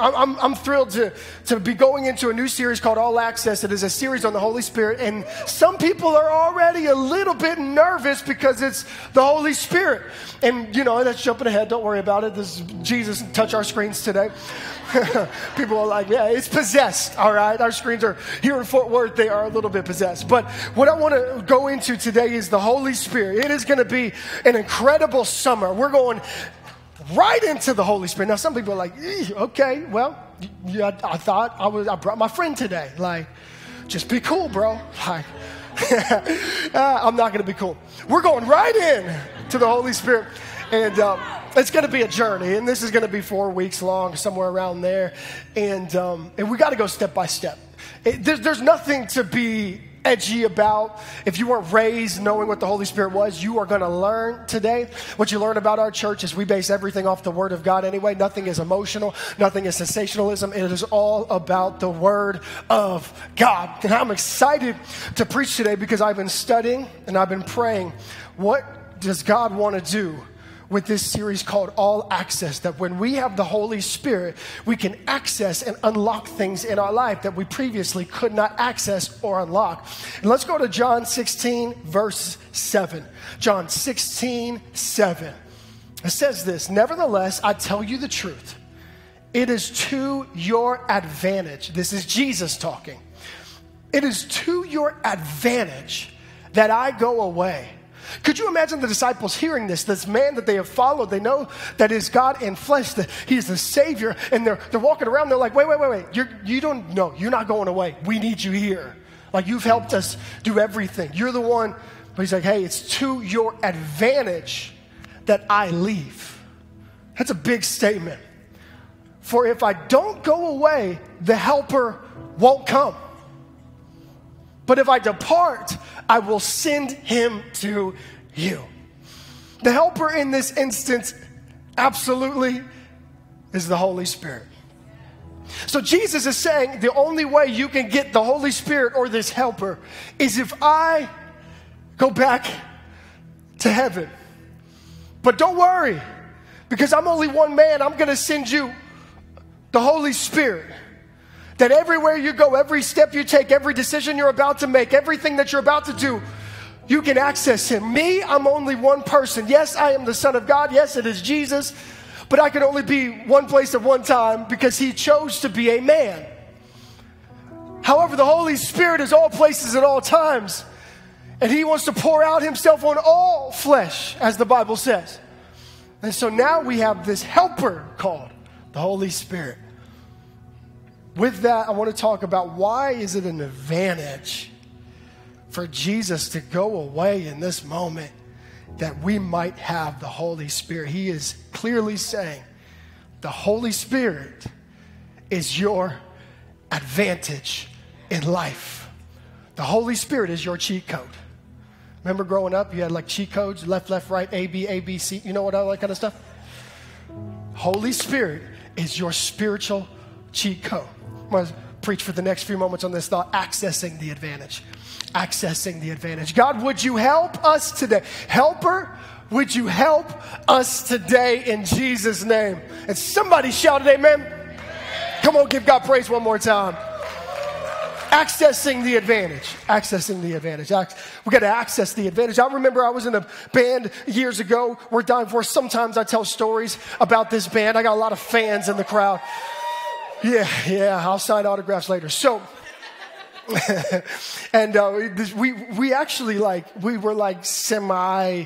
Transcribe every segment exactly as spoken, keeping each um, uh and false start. I'm, I'm thrilled to, to be going into a new series called All Access. It is a series on the Holy Spirit, and some people are already a little bit nervous because it's the Holy Spirit. And, you know, that's jumping ahead. Don't worry about it. This is Jesus touch our screens today. People are like, yeah, it's possessed, all right? Our screens are here in Fort Worth. They are a little bit possessed. But what I want to go into today is the Holy Spirit. It is going to be an incredible summer. We're going right into the Holy Spirit. Now, some people are like, okay, well, yeah, I thought I was, I brought my friend today. Like, just be cool, bro. Like, uh, I'm not going to be cool. We're going right in to the Holy Spirit. And um, it's going to be a journey. And this is going to be four weeks long, somewhere around there. And um, and we got to go step by step. It, there's, there's nothing to be edgy about. If you weren't raised knowing what the Holy Spirit was, you are going to learn today. What you learn about our church is we base everything off the Word of God anyway. Nothing is emotional. Nothing is sensationalism. It is all about the Word of God. And I'm excited to preach today because I've been studying and I've been praying. What does God want to do with this series called All Access, that when we have the Holy Spirit, we can access and unlock things in our life that we previously could not access or unlock. And let's go to John sixteen, verse seven. John sixteen, seven. It says this, "Nevertheless, I tell you the truth. It is to your advantage." This is Jesus talking. "It is to your advantage that I go away." Could you imagine the disciples hearing this? This man that they have followed, they know that is God in flesh, that he is the Savior, and they're they're walking around, they're like, wait, wait, wait, wait, you're, you don't, no, you're not going away. We need you here. Like, you've helped us do everything. You're the one. But he's like, hey, it's to your advantage that I leave. That's a big statement. For if I don't go away, the helper won't come. But if I depart, I will send him to you. The helper in this instance absolutely is the Holy Spirit. So Jesus is saying the only way you can get the Holy Spirit or this helper is if I go back to heaven. But don't worry, because I'm only one man. I'm going to send you the Holy Spirit. That everywhere you go, every step you take, every decision you're about to make, everything that you're about to do, you can access him. Me, I'm only one person. Yes, I am the Son of God. Yes, it is Jesus. But I can only be one place at one time because he chose to be a man. However, the Holy Spirit is all places at all times. And he wants to pour out himself on all flesh, as the Bible says. And so now we have this helper called the Holy Spirit. With that, I want to talk about why is it an advantage for Jesus to go away in this moment that we might have the Holy Spirit. He is clearly saying the Holy Spirit is your advantage in life. The Holy Spirit is your cheat code. Remember growing up, you had like cheat codes, left, left, right, A, B, A, B, C, you know what, all that kind of stuff? Holy Spirit is your spiritual cheat code. I'm going to preach for the next few moments on this thought, accessing the advantage, accessing the advantage. God, would you help us today? Helper, would you help us today in Jesus' name? And somebody shouted amen. Amen. Come on, give God praise one more time. Accessing the advantage, accessing the advantage. We got to access the advantage. I remember I was in a band years ago. We're dying for. Sometimes I tell stories about this band. I got a lot of fans in the crowd. Yeah, yeah, I'll sign autographs later. So, and uh, we we actually like, we were like semi,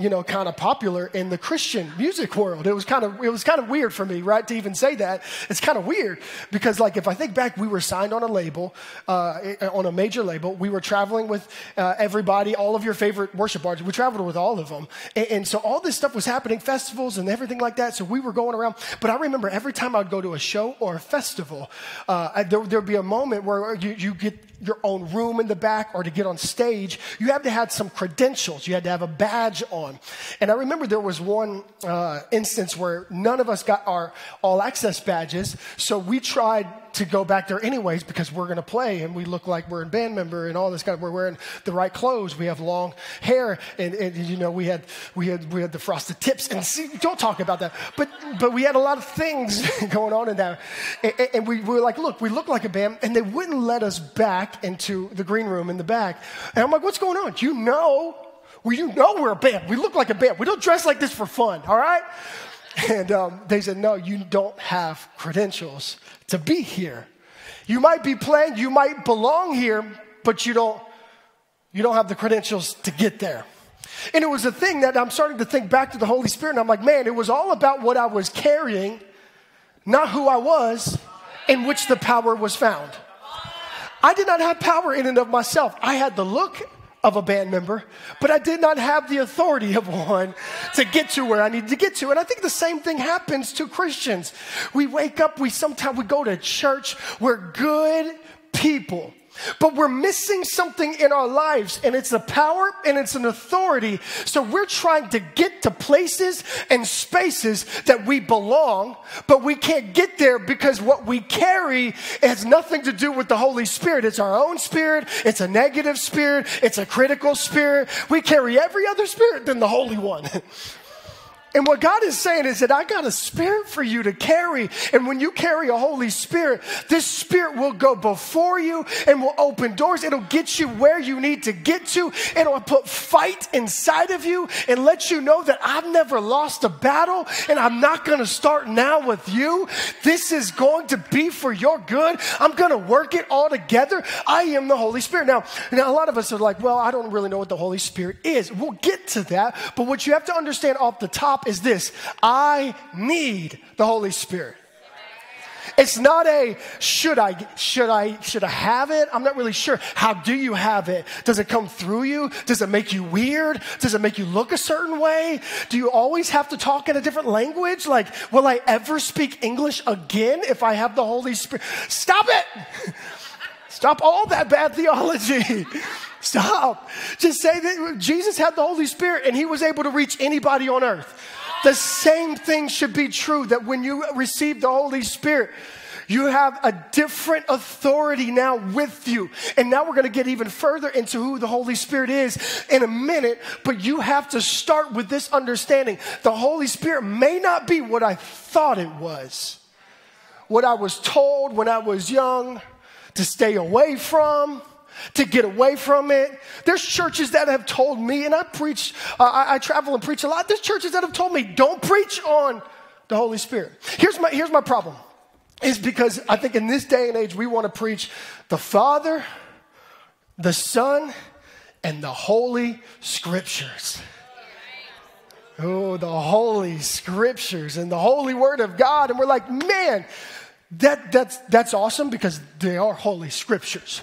you know, kind of popular in the Christian music world. It was kind of, it was kind of weird for me, right, to even say that. It's kind of weird because like, if I think back, we were signed on a label, uh, on a major label. We were traveling with uh, everybody, all of your favorite worship artists. We traveled with all of them. And, and so all this stuff was happening, festivals and everything like that. So we were going around. But I remember every time I'd go to a show or a festival, uh, there would be a moment where you, you get your own room in the back, or to get on stage, you had to have some credentials. You had to have a badge on. And I remember there was one uh, instance where none of us got our All Access badges, so we tried like to go back there anyways because we're going to play and we look like we're a band member and all this kind of, we're wearing the right clothes. We have long hair and, and you know, we had, we had, we had the frosted tips and see, don't talk about that. But, but we had a lot of things going on in that. And, and we, we were like, look, we look like a band, and they wouldn't let us back into the green room in the back. And I'm like, what's going on? You know, well, you know we're a band. We look like a band. We don't dress like this for fun, all right? And um, they said, no, you don't have credentials to be here. You might be playing, you might belong here, but you don't, you don't have the credentials to get there. And it was a thing that I'm starting to think back to the Holy Spirit, and I'm like, man, it was all about what I was carrying, not who I was, in which the power was found. I did not have power in and of myself. I had the look of a band member, but I did not have the authority of one to get to where I needed to get to. And I think the same thing happens to Christians. We wake up, we sometimes, we go to church, we're good people, but we're missing something in our lives, and it's a power and it's an authority. So we're trying to get to places and spaces that we belong, but we can't get there because what we carry has nothing to do with the Holy Spirit. It's our own spirit. It's a negative spirit. It's a critical spirit. We carry every other spirit than the Holy One. And what God is saying is that I got a spirit for you to carry. And when you carry a Holy Spirit, this spirit will go before you and will open doors. It'll get you where you need to get to. It'll put fight inside of you and let you know that I've never lost a battle and I'm not going to start now with you. This is going to be for your good. I'm going to work it all together. I am the Holy Spirit. Now, now, a lot of us are like, well, I don't really know what the Holy Spirit is. We'll get to that. But what you have to understand off the top is this: I need the Holy Spirit. It's not a should I should I should I have it? I'm not really sure. How do you have it? Does it come through you? Does it make you weird? Does it make you look a certain way? Do you always have to talk in a different language? Like, will I ever speak English again if I have the Holy Spirit? Stop it! Stop all that bad theology. Stop. Just say that Jesus had the Holy Spirit and he was able to reach anybody on earth. The same thing should be true, that when you receive the Holy Spirit, you have a different authority now with you. And now we're going to get even further into who the Holy Spirit is in a minute, but you have to start with this understanding. The Holy Spirit may not be what I thought it was, what I was told when I was young to stay away from, to get away from it. There's churches that have told me, and I preach, uh, I, I travel and preach a lot. There's churches that have told me, don't preach on the Holy Spirit. Here's my, here's my problem. It's because I think in this day and age, we want to preach the Father, the Son, and the Holy Scriptures. Oh, the Holy Scriptures and the Holy Word of God. And we're like, man, that, that's, that's awesome because they are Holy Scriptures.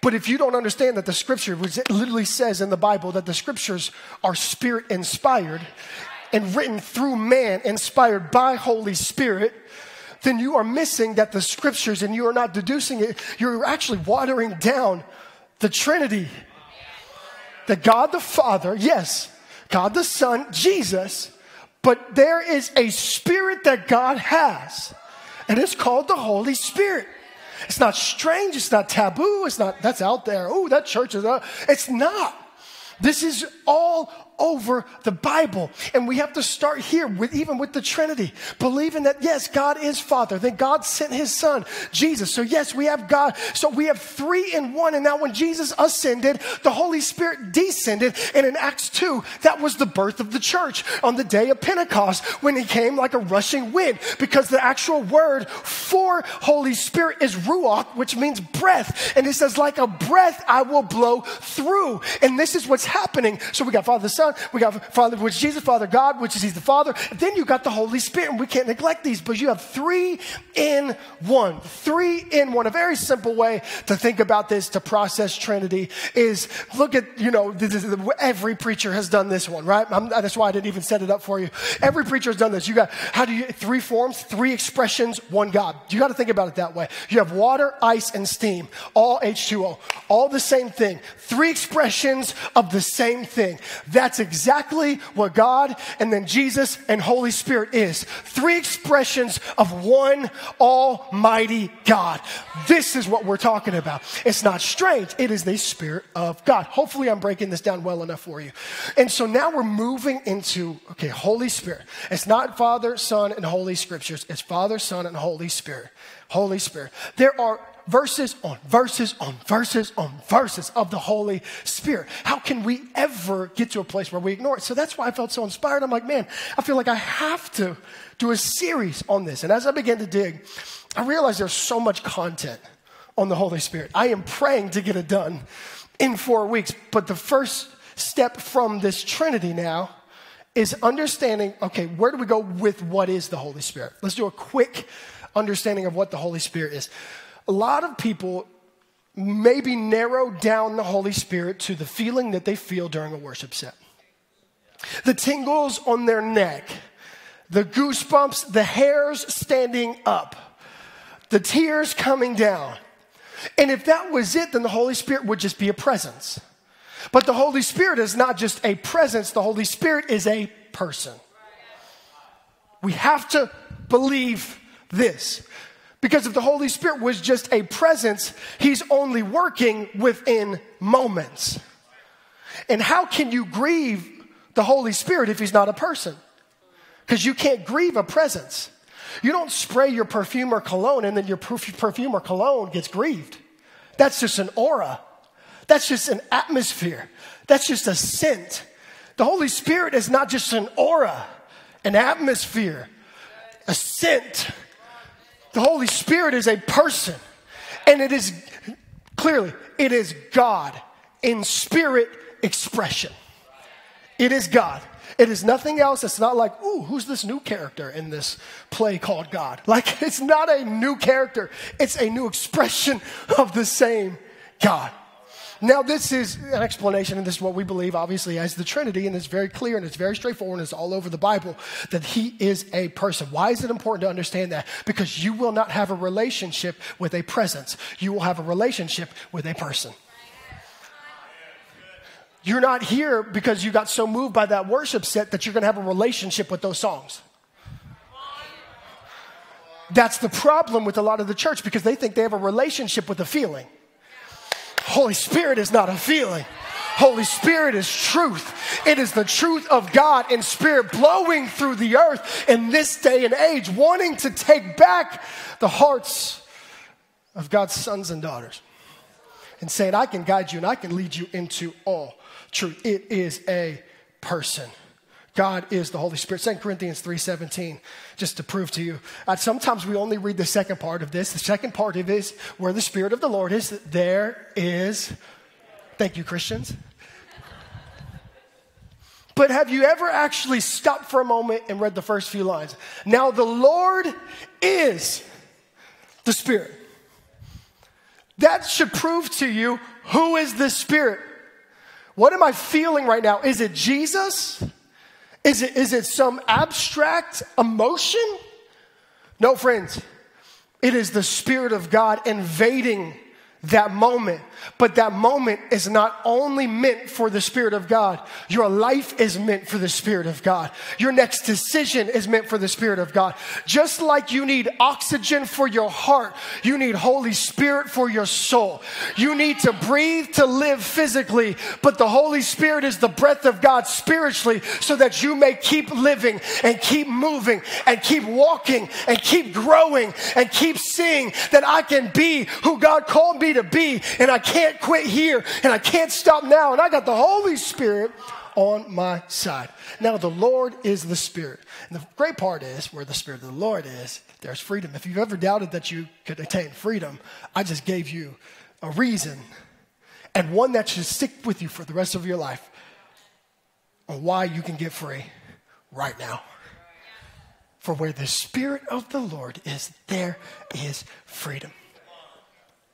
But if you don't understand that the Scripture, which it literally says in the Bible, that the Scriptures are Spirit-inspired and written through man, inspired by Holy Spirit, then you are missing that the Scriptures, and you are not deducing it, you're actually watering down the Trinity. That God the Father, yes, God the Son, Jesus, but there is a Spirit that God has, and it's called the Holy Spirit. It's not strange. It's not taboo. It's not, that's out there. Oh, that church is out. It's not. This is all over the Bible. And we have to start here with, even with the Trinity, believing that, yes, God is Father. Then God sent his Son, Jesus. So yes, we have God. So we have three in one. And now when Jesus ascended, the Holy Spirit descended. And in Acts two, that was the birth of the church on the day of Pentecost, when he came like a rushing wind, because the actual word for Holy Spirit is Ruach, which means breath. And it says, like a breath, I will blow through. And this is what's happening. So we got Father, Son, we got Father, which is Jesus, Father God, which is he's the Father. Then you got the Holy Spirit, and we can't neglect these, but you have three in one. Three in one. A very simple way to think about this, to process Trinity, is look at, you know, every preacher has done this one, right? I'm, that's why I didn't even set it up for you. Every preacher has done this. You got, how do you, three forms, three expressions, one God. You got to think about it that way. You have water, ice, and steam, all H two O, all the same thing. Three expressions of the same thing. That's That's exactly what God and then Jesus and Holy Spirit is. Three expressions of one almighty God. This is what we're talking about. It's not strange. It is the Spirit of God. Hopefully I'm breaking this down well enough for you. And so now we're moving into, okay, Holy Spirit. It's not Father, Son, and Holy Scriptures. It's Father, Son, and Holy Spirit. Holy Spirit. There are verses on verses on verses on verses of the Holy Spirit. How can we ever get to a place where we ignore it? So that's why I felt so inspired. I'm like, man, I feel like I have to do a series on this. And as I began to dig, I realized there's so much content on the Holy Spirit. I am praying to get it done in four weeks. But the first step from this Trinity now is understanding, okay, where do we go with what is the Holy Spirit? Let's do a quick understanding of what the Holy Spirit is. A lot of people maybe narrow down the Holy Spirit to the feeling that they feel during a worship set. The tingles on their neck, the goosebumps, the hairs standing up, the tears coming down. And if that was it, then the Holy Spirit would just be a presence. But the Holy Spirit is not just a presence. The Holy Spirit is a person. We have to believe this. Because if the Holy Spirit was just a presence, he's only working within moments. And how can you grieve the Holy Spirit if he's not a person? Because you can't grieve a presence. You don't spray your perfume or cologne and then your perfume or cologne gets grieved. That's just an aura. That's just an atmosphere. That's just a scent. The Holy Spirit is not just an aura, an atmosphere, a scent. The Holy Spirit is a person, and it is, clearly, it is God in spirit expression. It is God. It is nothing else. It's not like, ooh, who's this new character in this play called God? Like, it's not a new character. It's a new expression of the same God. Now, this is an explanation, and this is what we believe, obviously, as the Trinity, and it's very clear, and it's very straightforward, and it's all over the Bible, that he is a person. Why is it important to understand that? Because you will not have a relationship with a presence. You will have a relationship with a person. You're not here because you got so moved by that worship set that you're going to have a relationship with those songs. That's the problem with a lot of the church, because they think they have a relationship with a feeling. Holy Spirit is not a feeling. Holy Spirit is truth. It is the truth of God in spirit blowing through the earth in this day and age, wanting to take back the hearts of God's sons and daughters and saying, I can guide you and I can lead you into all truth. It is a person. God is the Holy Spirit. Second Corinthians three seventeen, just to prove to you. Uh, sometimes we only read the second part of this. The second part of it is where the Spirit of the Lord is. There is, thank you, Christians. But have you ever actually stopped for a moment and read the first few lines? Now the Lord is the Spirit. That should prove to you, who is the Spirit? What am I feeling right now? Is it Jesus? Is it, is it some abstract emotion? No, friends. It is the Spirit of God invading that moment. But that moment is not only meant for the Spirit of God. Your life is meant for the Spirit of God. Your next decision is meant for the Spirit of God. Just like you need oxygen for your heart, you need Holy Spirit for your soul. You need to breathe to live physically, but the Holy Spirit is the breath of God spiritually so that you may keep living and keep moving and keep walking and keep growing and keep seeing that I can be who God called me to be, and I can't quit here, and I can't stop now, and I got the Holy Spirit on my side. Now the Lord is the Spirit. And the great part is, where the Spirit of the Lord is, there's freedom. If you've ever doubted that you could attain freedom, I just gave you a reason, and one that should stick with you for the rest of your life, on why you can get free right now. For where the Spirit of the Lord is, there is freedom.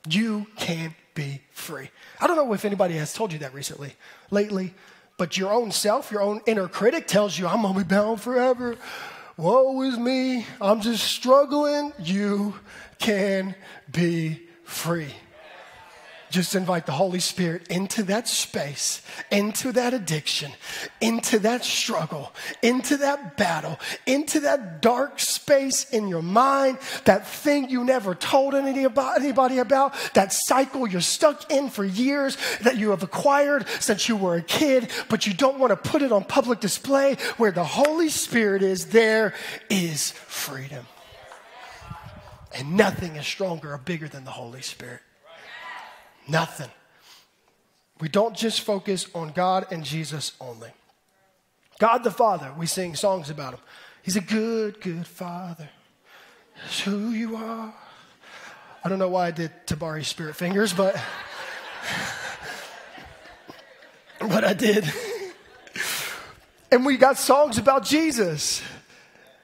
You can be free. I don't know if anybody has told you that recently, lately, but your own self, your own inner critic tells you, I'm going to be bound forever. Woe is me. I'm just struggling. You can be free. Just invite the Holy Spirit into that space, into that addiction, into that struggle, into that battle, into that dark space in your mind, that thing you never told anybody about, that cycle you're stuck in for years that you have acquired since you were a kid, but you don't want to put it on public display. Where the Holy Spirit is, there is freedom. And nothing is stronger or bigger than the Holy Spirit. Nothing. We don't just focus on God and Jesus only. God the Father, we sing songs about him. He's a good, good Father. That's who you are. I don't know why I did Tabari Spirit Fingers, but, but I did. And we got songs about Jesus.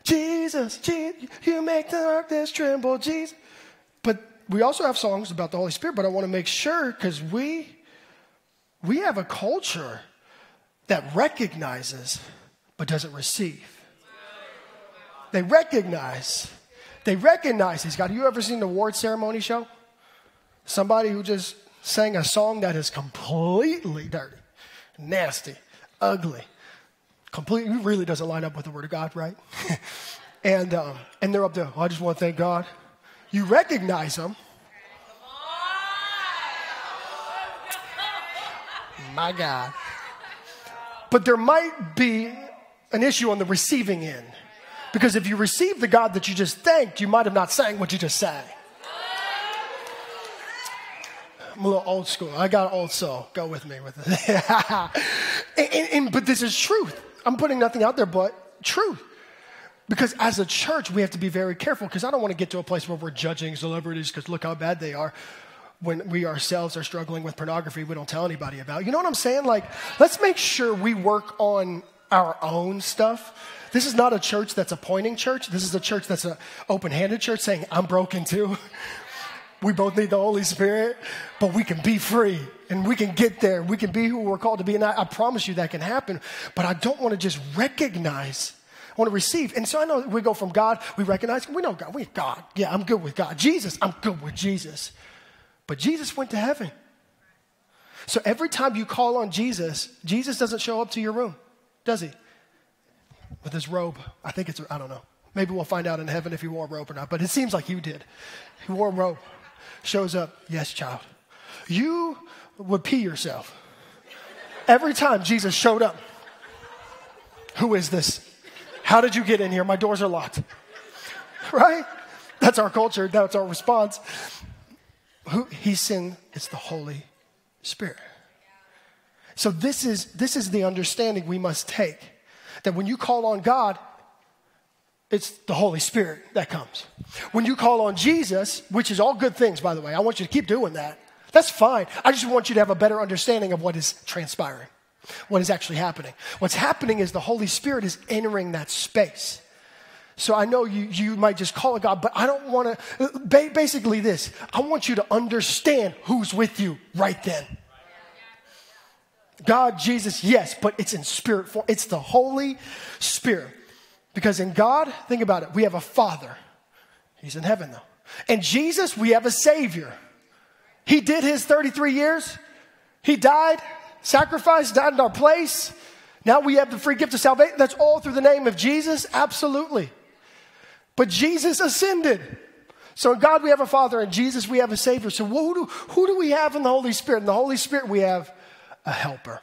Jesus, Jesus, you make the darkness tremble, Jesus. But we also have songs about the Holy Spirit, but I want to make sure, because we, we have a culture that recognizes but doesn't receive. They recognize. They recognize he's God. Have you ever seen the award ceremony show? Somebody who just sang a song that is completely dirty, nasty, ugly. Completely, really doesn't line up with the Word of God, right? and um, and they're up there, oh, I just want to thank God. You recognize them. My God. But there might be an issue on the receiving end. Because if you receive the God that you just thanked, you might have not sang what you just sang. I'm a little old school. I got old soul. Go with me with it. and, and, and, but this is truth. I'm putting nothing out there but truth. Because as a church, we have to be very careful, because I don't want to get to a place where we're judging celebrities because look how bad they are, when we ourselves are struggling with pornography we don't tell anybody about. You know what I'm saying? Like, let's make sure we work on our own stuff. This is not a church that's a pointing church. This is a church that's an open-handed church saying, I'm broken too. We both need the Holy Spirit, but we can be free and we can get there. We can be who we're called to be. And I, I promise you that can happen, but I don't want to just recognize. I want to receive. And so I know we go from God, we recognize, we know God, we're God. Yeah, I'm good with God. Jesus, I'm good with Jesus. But Jesus went to heaven. So every time you call on Jesus, Jesus doesn't show up to your room, does he? With his robe. I think it's, I don't know. Maybe we'll find out in heaven if he wore a robe or not, but it seems like you did. He wore a robe. Shows up, yes, child. You would pee yourself every time Jesus showed up. Who is this? How did you get in here? My doors are locked. Right? That's our culture. That's our response. Who he sent is the Holy Spirit. So this is this is the understanding we must take, that when you call on God, it's the Holy Spirit that comes. When you call on Jesus, which is all good things, by the way, I want you to keep doing that. That's fine. I just want you to have a better understanding of what is transpiring, what is actually happening. What's happening is the Holy Spirit is entering that space. So I know you, you might just call it God, but I don't want to, basically this, I want you to understand who's with you right then. God, Jesus, yes, but it's in spirit form. It's the Holy Spirit. Because in God, think about it, we have a Father. He's in heaven though. And Jesus, we have a Savior. He did his thirty-three years. He died, sacrificed, died in our place. Now we have the free gift of salvation. That's all through the name of Jesus, absolutely. But Jesus ascended. So in God, we have a Father. In Jesus, we have a Savior. So who do, who do we have in the Holy Spirit? In the Holy Spirit, we have a helper.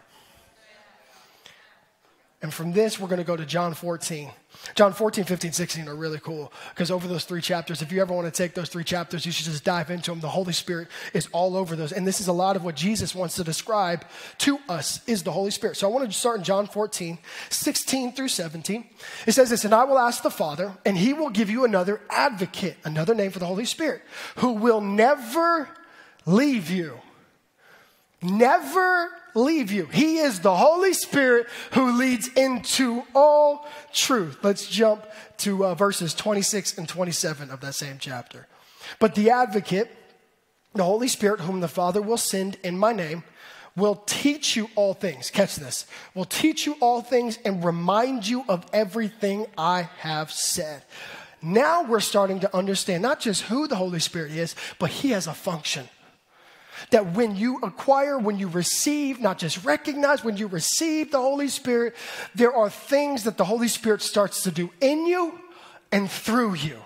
And from this, we're going to go to John fourteen. John fourteen, fifteen, sixteen are really cool, because over those three chapters, if you ever want to take those three chapters, you should just dive into them. The Holy Spirit is all over those. And this is a lot of what Jesus wants to describe to us is the Holy Spirit. So I want to start in John fourteen, sixteen through seventeen. It says this, and I will ask the Father, and he will give you another advocate, another name for the Holy Spirit, who will never leave you. Never leave you. He is the Holy Spirit who leads into all truth. Let's jump to uh, verses twenty-six and twenty-seven of that same chapter. But the advocate, the Holy Spirit, whom the Father will send in my name, will teach you all things. Catch this. Will teach you all things and remind you of everything I have said. Now we're starting to understand not just who the Holy Spirit is, but he has a function. that when you acquire, when you receive, not just recognize, when you receive the Holy Spirit, there are things that the Holy Spirit starts to do in you and through you.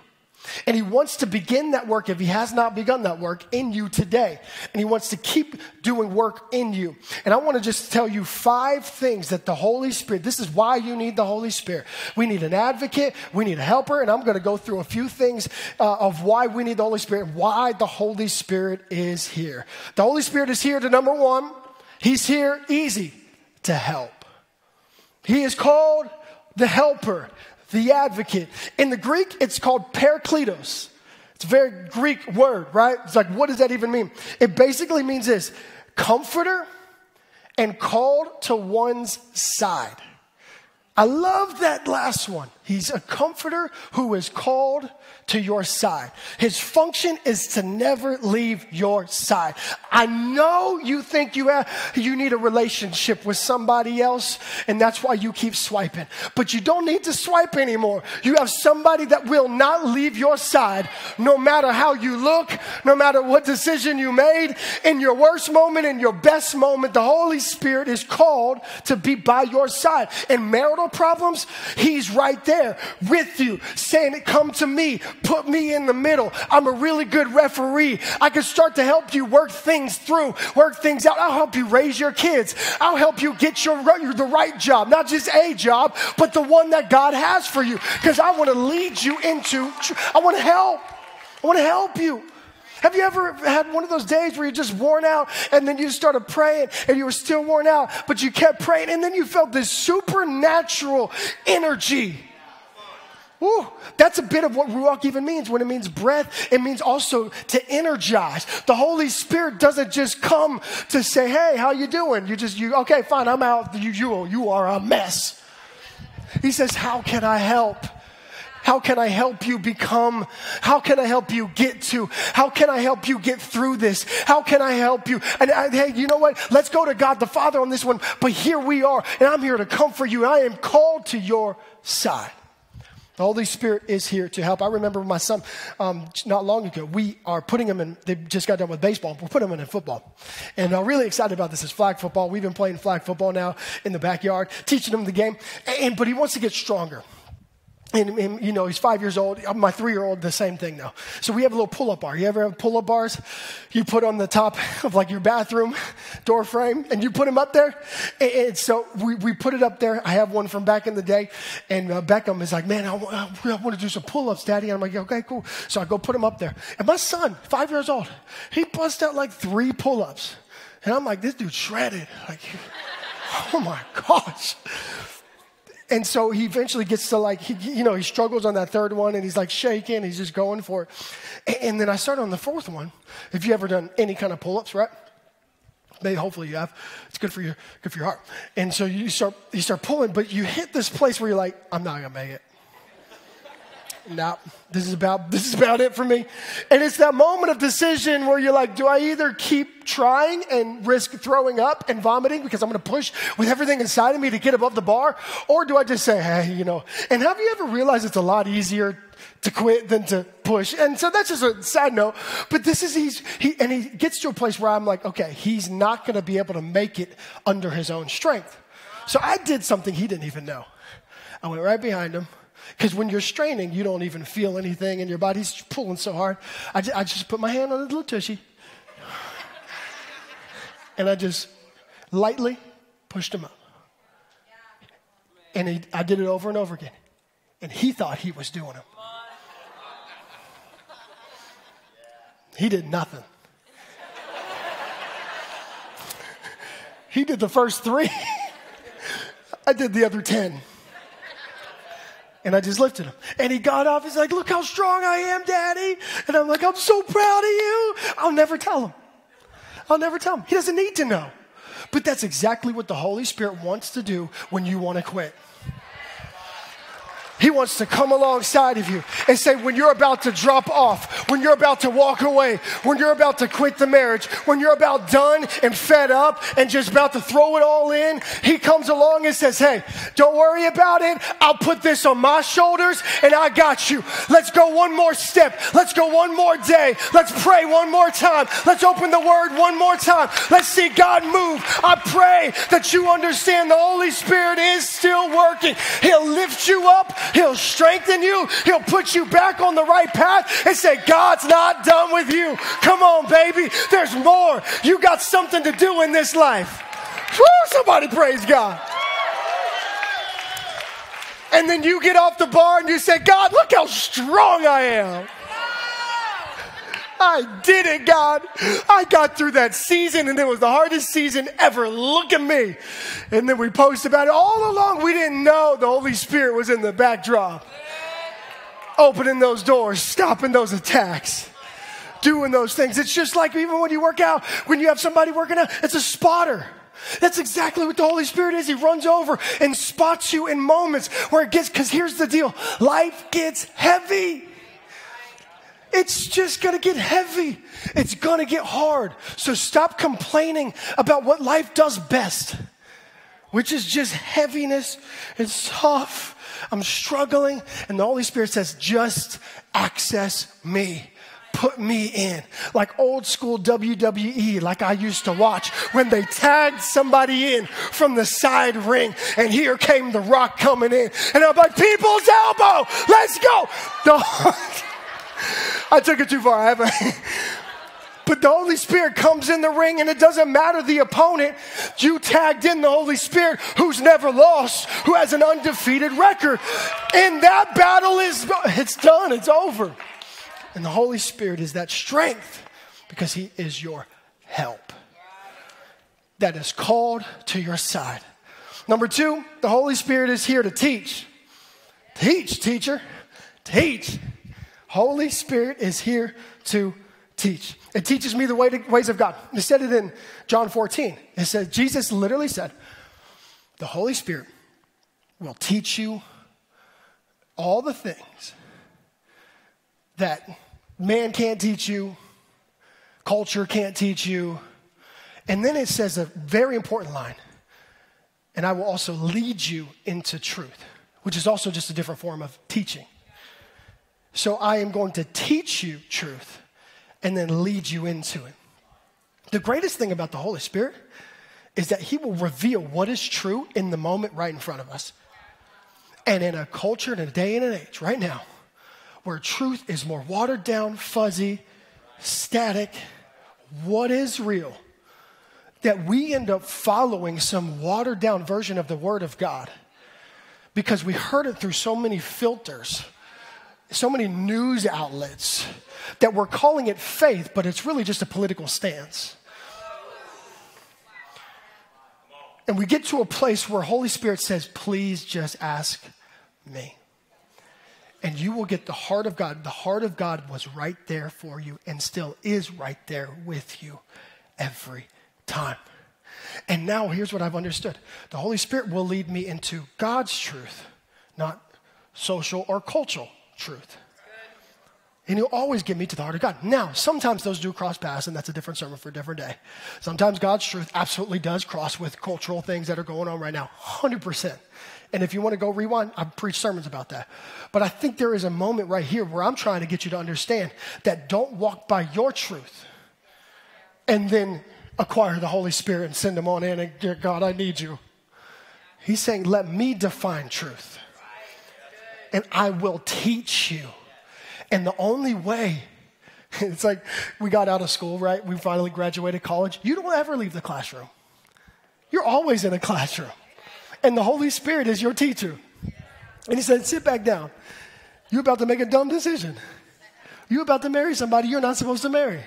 And he wants to begin that work, if he has not begun that work, in you today. And he wants to keep doing work in you. And I want to just tell you five things that the Holy Spirit, this is why you need the Holy Spirit. We need an advocate. We need a helper. And I'm going to go through a few things uh, of why we need the Holy Spirit, why the Holy Spirit is here. The Holy Spirit is here to, number one, he's here easy to help. He is called the helper, the advocate. In the Greek, it's called parakletos. It's a very Greek word, right? It's like, what does that even mean? It basically means this: comforter and called to one's side. I love that last one. He's a comforter who is called to your side. His function is to never leave your side. I know you think you have, you need a relationship with somebody else, and that's why you keep swiping. But you don't need to swipe anymore. You have somebody that will not leave your side, no matter how you look, no matter what decision you made. In your worst moment, in your best moment, the Holy Spirit is called to be by your side. In marital problems, he's right there with you, saying, come to me, put me in the middle. I'm a really good referee. I can start to help you work things through, work things out. I'll help you raise your kids. I'll help you get your, your the right job, not just a job, but the one that God has for you, because I want to lead you into, I want to help. I want to help you. Have you ever had one of those days where you're just worn out, and then you started praying and you were still worn out, but you kept praying, and then you felt this supernatural energy? Ooh, that's a bit of what Ruach even means. When it means breath, it means also to energize. The Holy Spirit doesn't just come to say, hey, how you doing? You just, you okay, fine, I'm out. You, you, you are a mess. He says, how can I help? How can I help you become? How can I help you get to? How can I help you get through this? How can I help you? And I, hey, you know what? Let's go to God the Father on this one. But here we are, and I'm here to comfort you. I am called to your side. The Holy Spirit is here to help. I remember my son um, not long ago. We are putting him in, they just got done with baseball. We're putting him in football. And I'm really excited about this. It's flag football. We've been playing flag football now in the backyard, teaching him the game. And, but he wants to get stronger. And, and, you know, he's five years old. My three-year-old, the same thing, though. So we have a little pull-up bar. You ever have pull-up bars? You put on the top of, like, your bathroom door frame, and you put them up there. And, and so we, we put it up there. I have one from back in the day. And uh, Beckham is like, man, I, I, I want to do some pull-ups, Daddy. And I'm like, okay, cool. So I go put him up there. And my son, five years old, he busts out, like, three pull-ups. And I'm like, this dude shredded. Like, oh, my gosh. And so he eventually gets to, like, he, you know, he struggles on that third one, and he's, like, shaking. He's just going for it. And, and then I started on the fourth one. If you've ever done any kind of pull-ups, right? Maybe, hopefully you have. It's good for your, good for your heart. And so you start, you start pulling, but you hit this place where you're like, I'm not going to make it. No, this is about, this is about it for me. And it's that moment of decision where you're like, do I either keep trying and risk throwing up and vomiting because I'm going to push with everything inside of me to get above the bar? Or do I just say, hey, you know? And have you ever realized it's a lot easier to quit than to push? And so that's just a side note. But this is, he's, he, and he gets to a place where I'm like, okay, he's not going to be able to make it under his own strength. So I did something he didn't even know. I went right behind him. Because when you're straining, you don't even feel anything, and your body's pulling so hard. I just, I just put my hand on his little tushy, and I just lightly pushed him up. And he, I did it over and over again, and he thought he was doing them. He did nothing. He did the first three. I did the other ten. And I just lifted him. And he got off. He's like, look how strong I am, Daddy. And I'm like, I'm so proud of you. I'll never tell him. I'll never tell him. He doesn't need to know. But that's exactly what the Holy Spirit wants to do when you want to quit. He wants to come alongside of you and say, when you're about to drop off, when you're about to walk away, when you're about to quit the marriage, when you're about done and fed up and just about to throw it all in, he comes along and says, hey, don't worry about it. I'll put this on my shoulders and I got you. Let's go one more step. Let's go one more day. Let's pray one more time. Let's open the word one more time. Let's see God move. I pray that you understand the Holy Spirit is still working. He'll lift you up. He'll strengthen you. He'll put you back on the right path and say, God's not done with you. Come on, baby. There's more. You got something to do in this life. Woo, somebody praise God. And then you get off the bar and you say, God, look how strong I am. I did it, God. I got through that season, and it was the hardest season ever. Look at me. And then we post about it. All along, we didn't know the Holy Spirit was in the backdrop. Opening those doors, stopping those attacks, doing those things. It's just like even when you work out, when you have somebody working out, it's a spotter. That's exactly what the Holy Spirit is. He runs over and spots you in moments where it gets, because here's the deal, life gets heavy. It's just going to get heavy. It's going to get hard. So stop complaining about what life does best, which is just heaviness. It's tough. I'm struggling. And the Holy Spirit says, just access me. Put me in. Like old school W W E, like I used to watch when they tagged somebody in from the side ring. And here came The Rock coming in. And I'm like, people's elbow. Let's go. The I took it too far. I haven't. But the Holy Spirit comes in the ring, and it doesn't matter the opponent. You tagged in the Holy Spirit, who's never lost, who has an undefeated record. And that battle is, it's done. It's over. And the Holy Spirit is that strength because he is your help that is called to your side. Number two, the Holy Spirit is here to teach. Teach, teacher. Teach. Holy Spirit is here to teach. It teaches me the way to, ways of God. It said it in John fourteen. It said, Jesus literally said, the Holy Spirit will teach you all the things that man can't teach you, culture can't teach you. And then it says a very important line, and I will also lead you into truth, which is also just a different form of teaching. So I am going to teach you truth and then lead you into it. The greatest thing about the Holy Spirit is that he will reveal what is true in the moment right in front of us. And in a culture, in a day and an age right now, where truth is more watered down, fuzzy, static, what is real, that we end up following some watered down version of the Word of God because we heard it through so many filters, so many news outlets, that we're calling it faith, but it's really just a political stance. And we get to a place where Holy Spirit says, please just ask me. And you will get the heart of God. The heart of God was right there for you and still is right there with you every time. And now here's what I've understood. The Holy Spirit will lead me into God's truth, not social or cultural truth. And he'll always get me to the heart of God. Now, sometimes those do cross paths, and that's a different sermon for a different day. Sometimes God's truth absolutely does cross with cultural things that are going on right now, one hundred percent. And if you want to go rewind, I've preached sermons about that. But I think there is a moment right here where I'm trying to get you to understand that don't walk by your truth and then acquire the Holy Spirit and send them on in and, dear God, I need you. He's saying, let me define truth. And I will teach you. And the only way, it's like we got out of school, right? We finally graduated college. You don't ever leave the classroom. You're always in a classroom. And the Holy Spirit is your teacher. And he said, sit back down. You're about to make a dumb decision. You're about to marry somebody you're not supposed to marry.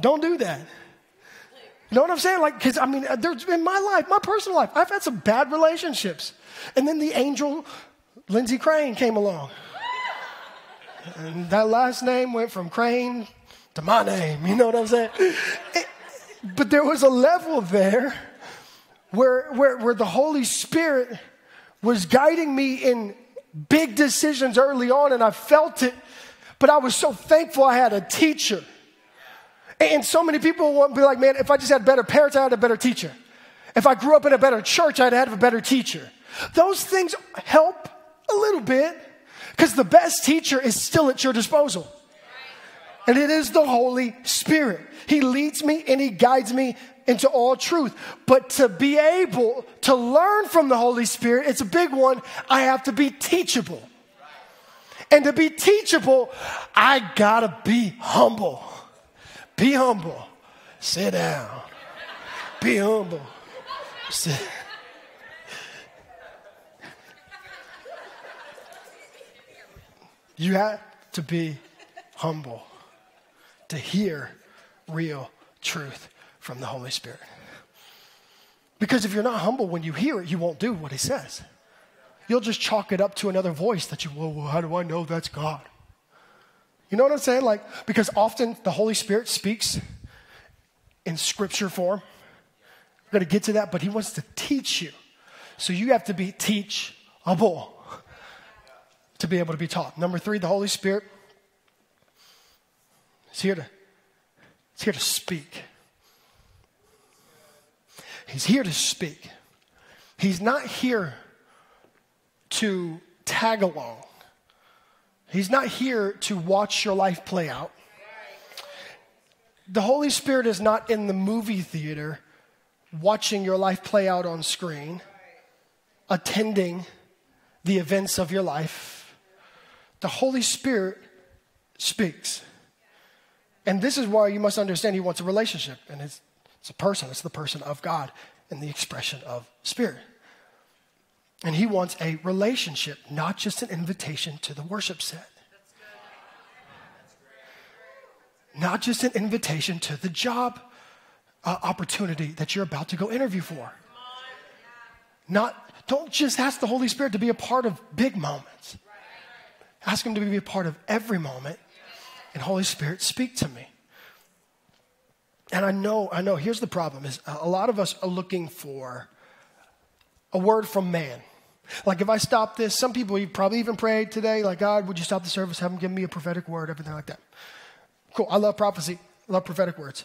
Don't do that. You know what I'm saying? Like, because I mean, there's, in my life, my personal life, I've had some bad relationships. And then the angel Lindsey Crane came along. And that last name went from Crane to my name. You know what I'm saying? It, but there was a level there where, where, where the Holy Spirit was guiding me in big decisions early on, and I felt it, but I was so thankful I had a teacher. And so many people would be like, man, if I just had better parents, I had a better teacher. If I grew up in a better church, I'd have a better teacher. Those things help a little bit, because the best teacher is still at your disposal. And it is the Holy Spirit. He leads me and he guides me into all truth. But to be able to learn from the Holy Spirit, it's a big one, I have to be teachable. And to be teachable, I gotta be humble. Be humble. Sit down. Be humble. Sit. You have to be humble to hear real truth from the Holy Spirit. Because if you're not humble when you hear it, you won't do what he says. You'll just chalk it up to another voice that you, well, well, how do I know that's God? You know what I'm saying? Like, because often the Holy Spirit speaks in scripture form. We're going to get to that, but he wants to teach you. So you have to be teachable to be able to be taught. Number three, the Holy Spirit is here to, is here to speak. He's here to speak. He's not here to tag along. He's not here to watch your life play out. The Holy Spirit is not in the movie theater watching your life play out on screen, attending the events of your life. The Holy Spirit speaks. And this is why you must understand he wants a relationship. And it's, it's a person. It's the person of God and the expression of Spirit. And he wants a relationship, not just an invitation to the worship set. Not just an invitation to the job uh, opportunity that you're about to go interview for. Not Don't just ask the Holy Spirit to be a part of big moments. Ask him to be a part of every moment. And Holy Spirit, speak to me. And I know, I know, here's the problem is a lot of us are looking for a word from man. Like if I stop this, some people you probably even prayed today, like, God, would you stop the service? Have him give me a prophetic word, everything like that. Cool, I love prophecy, I love prophetic words.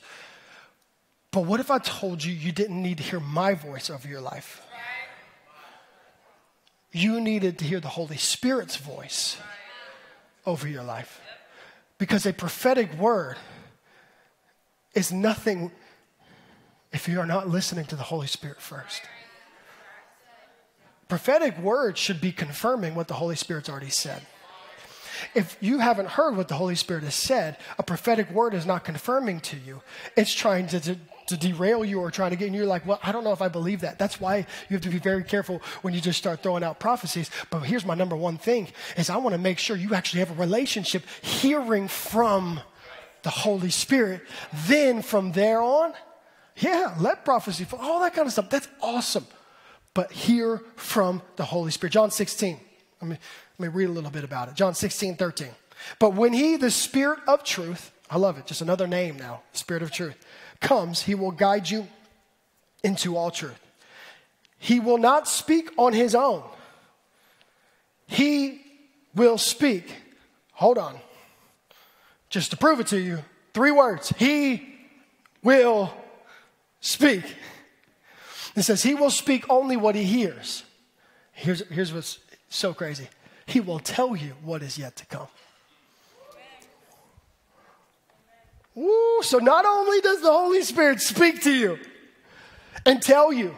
But what if I told you you didn't need to hear my voice over your life? You needed to hear the Holy Spirit's voice over your life. Because a prophetic word is nothing if you are not listening to the Holy Spirit first. Prophetic words should be confirming what the Holy Spirit's already said. If you haven't heard what the Holy Spirit has said, a prophetic word is not confirming to you. It's trying to... to to derail you or trying to get in. You're like, well, I don't know if I believe that. That's why you have to be very careful when you just start throwing out prophecies. But here's my number one thing is I want to make sure you actually have a relationship hearing from the Holy Spirit. Then from there on, yeah, let prophecy, all that kind of stuff. That's awesome. But hear from the Holy Spirit. John sixteen, let me, let me read a little bit about it. John sixteen, thirteen. But when he, the Spirit of truth, I love it, just another name now, Spirit of truth, comes, he will guide you into all truth. He will not speak on his own. He will speak. Hold on. Just to prove it to you, three words. He will speak. It says he will speak only what he hears. Here's, here's what's so crazy. He will tell you what is yet to come. Woo, so not only does the Holy Spirit speak to you and tell you,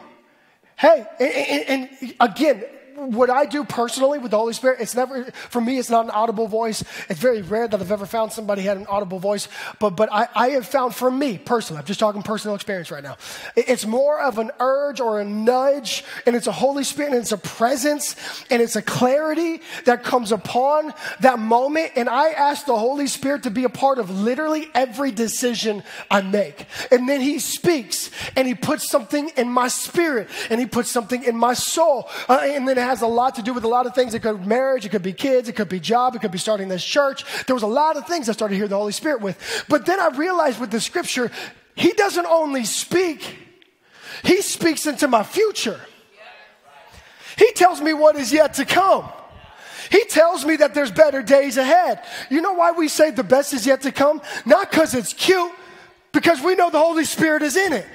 hey, and, and, and again, what I do personally with the Holy Spirit, it's never, for me, it's not an audible voice. It's very rare that I've ever found somebody had an audible voice, but but I, I have found for me personally, I'm just talking personal experience right now. It's more of an urge or a nudge, and it's a Holy Spirit, and it's a presence, and it's a clarity that comes upon that moment, and I ask the Holy Spirit to be a part of literally every decision I make. And then he speaks, and he puts something in my spirit, and he puts something in my soul, uh, and then it has a lot to do with a lot of things. It could be marriage, it could be kids, it could be job, it could be starting this church. There was a lot of things I started to hear the Holy Spirit with. But then I realized with the scripture, he doesn't only speak, he speaks into my future. He tells me what is yet to come. He tells me that there's better days ahead. You know why we say the best is yet to come? Not because it's cute, because we know the Holy Spirit is in it.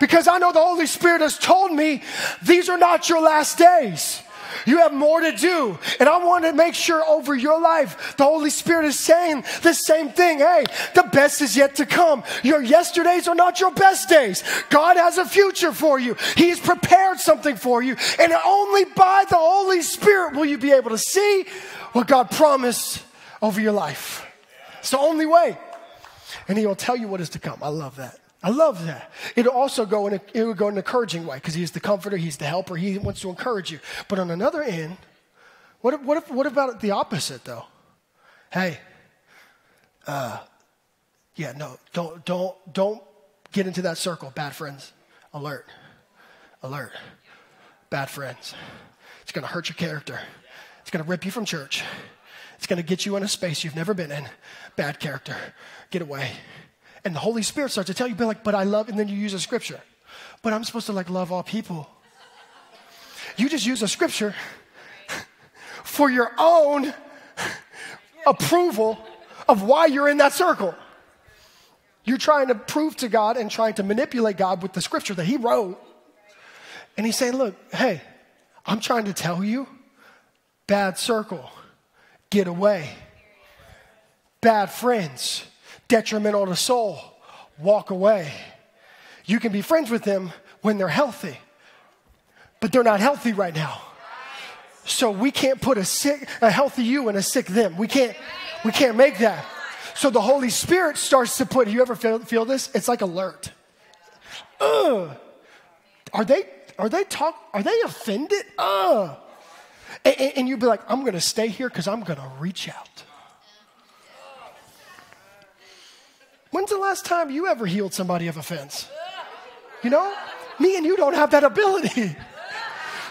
Because I know the Holy Spirit has told me these are not your last days. You have more to do. And I want to make sure over your life, the Holy Spirit is saying the same thing. Hey, the best is yet to come. Your yesterdays are not your best days. God has a future for you. He has prepared something for you. And only by the Holy Spirit will you be able to see what God promised over your life. It's the only way. And He will tell you what is to come. I love that. I love that. It'll also go in a, it'll go in an encouraging way because He's the comforter, He's the helper, He wants to encourage you. But on another end, what if, what if, what about the opposite though? Hey, uh, yeah, no, don't don't don't get into that circle. Bad friends, alert, alert, bad friends. It's gonna hurt your character. It's gonna rip you from church. It's gonna get you in a space you've never been in. Bad character, get away. And the Holy Spirit starts to tell you, be like, but I love, and then you use a scripture. But I'm supposed to like love all people. You just use a scripture for your own approval of why you're in that circle. You're trying to prove to God and trying to manipulate God with the scripture that He wrote. And He's saying, look, hey, I'm trying to tell you, bad circle, get away, bad friends, detrimental to soul, walk away. You can be friends with them when they're healthy, but they're not healthy right now. So we can't put a sick, a healthy you and a sick them. We can't, we can't make that. So the Holy Spirit starts to put, you ever feel, feel this? It's like alert. Ugh. Are they, are they talk, are they offended? Ugh. And, and, and you'd be like, I'm going to stay here because I'm going to reach out. When's the last time you ever healed somebody of offense? You know, me and you don't have that ability.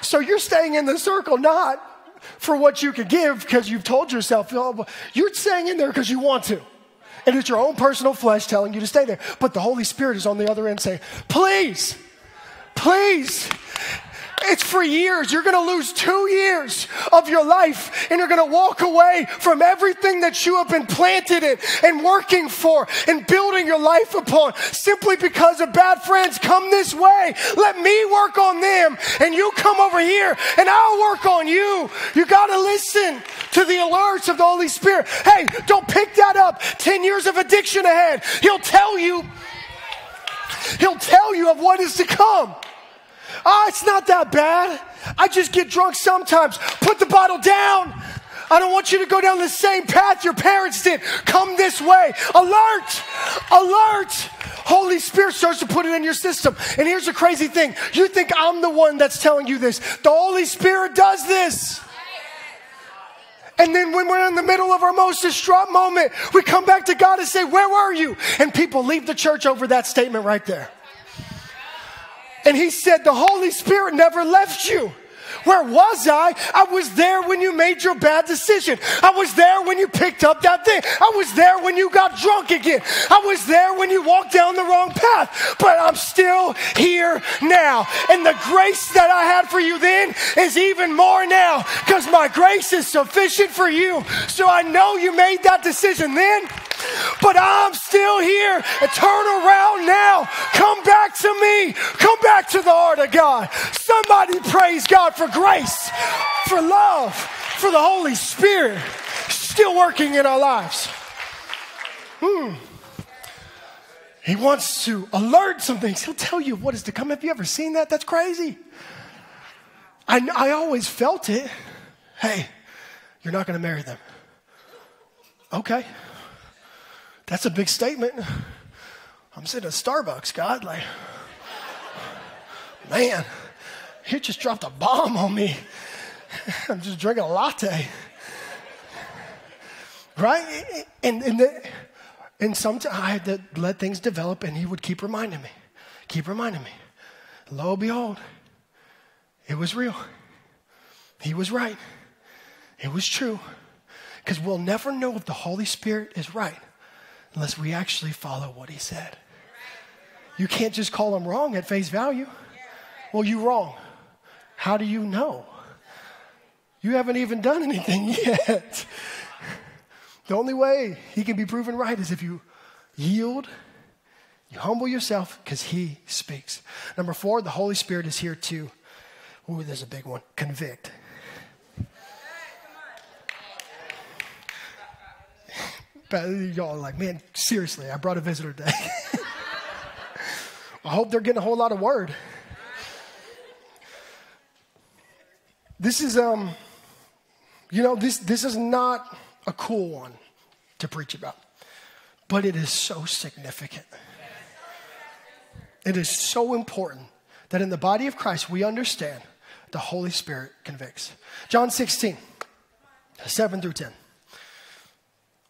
So you're staying in the circle, not for what you could give because you've told yourself, you're staying in there because you want to. And it's your own personal flesh telling you to stay there. But the Holy Spirit is on the other end saying, please, please. It's for years. You're going to lose two years of your life and you're going to walk away from everything that you have been planted in and working for and building your life upon simply because of bad friends. Come this way. Let me work on them and you come over here and I'll work on you. You got to listen to the alerts of the Holy Spirit. Hey, don't pick that up. Ten years of addiction ahead. He'll tell you. He'll tell you of what is to come. Oh, it's not that bad. I just get drunk sometimes. Put the bottle down. I don't want you to go down the same path your parents did. Come this way. Alert. Alert. Holy Spirit starts to put it in your system. And here's the crazy thing. You think I'm the one that's telling you this. The Holy Spirit does this. And then when we're in the middle of our most distraught moment, we come back to God and say, where were you? And people leave the church over that statement right there. And He said, the Holy Spirit never left you. Where was I? I was there when you made your bad decision. I was there when you picked up that thing. I was there when you got drunk again. I was there when you walked down the wrong path. But I'm still here now. And the grace that I had for you then is even more now. Because my grace is sufficient for you. So I know you made that decision then. But I'm still here. And turn around now. Come back to me. Come back to the heart of God. Somebody praise God for grace, for love, for the Holy Spirit still working in our lives. Hmm. He wants to alert some things. He'll tell you what is to come. Have you ever seen that? That's crazy. I, I always felt it. Hey, you're not going to marry them. Okay. That's a big statement. I'm sitting at Starbucks, God, like, man, He just dropped a bomb on me. I'm just drinking a latte. Right? And and, the, and sometimes I had to let things develop, and He would keep reminding me, keep reminding me. Lo and behold, it was real. He was right. It was true. Because we'll never know if the Holy Spirit is right unless we actually follow what He said. You can't just call Him wrong at face value. Well, you're wrong. How do you know? You haven't even done anything yet. The only way he can be proven right is if you yield, you humble yourself, because he speaks. Number four, the Holy Spirit is here too. Ooh, there's a big one. Convict. Y'all are like, man, seriously, I brought a visitor today. I hope they're getting a whole lot of word. This is, um, you know, this this is not a cool one to preach about, but it is so significant. It is so important that in the body of Christ, we understand the Holy Spirit convicts. John sixteen, seven through ten.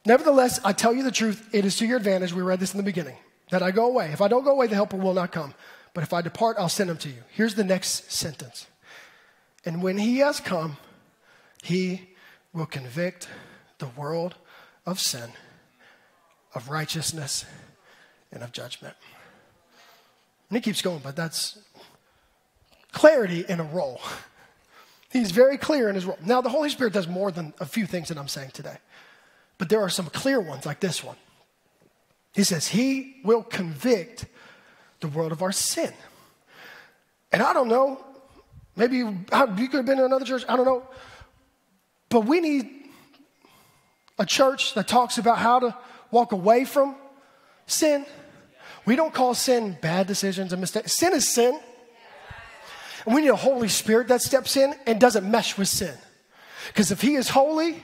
Nevertheless, I tell you the truth, it is to your advantage, we read this in the beginning, that I go away. If I don't go away, the helper will not come. But if I depart, I'll send him to you. Here's the next sentence. And when he has come, he will convict the world of sin, of righteousness, and of judgment. And he keeps going, but that's clarity in a role. He's very clear in his role. Now, the Holy Spirit does more than a few things that I'm saying today. But there are some clear ones like this one. He says, he will convict the world of our sin. And I don't know, maybe you could have been in another church, I don't know. But we need a church that talks about how to walk away from sin. We don't call sin bad decisions and mistakes. Sin is sin. And we need a Holy Spirit that steps in and doesn't mesh with sin. Because if he is holy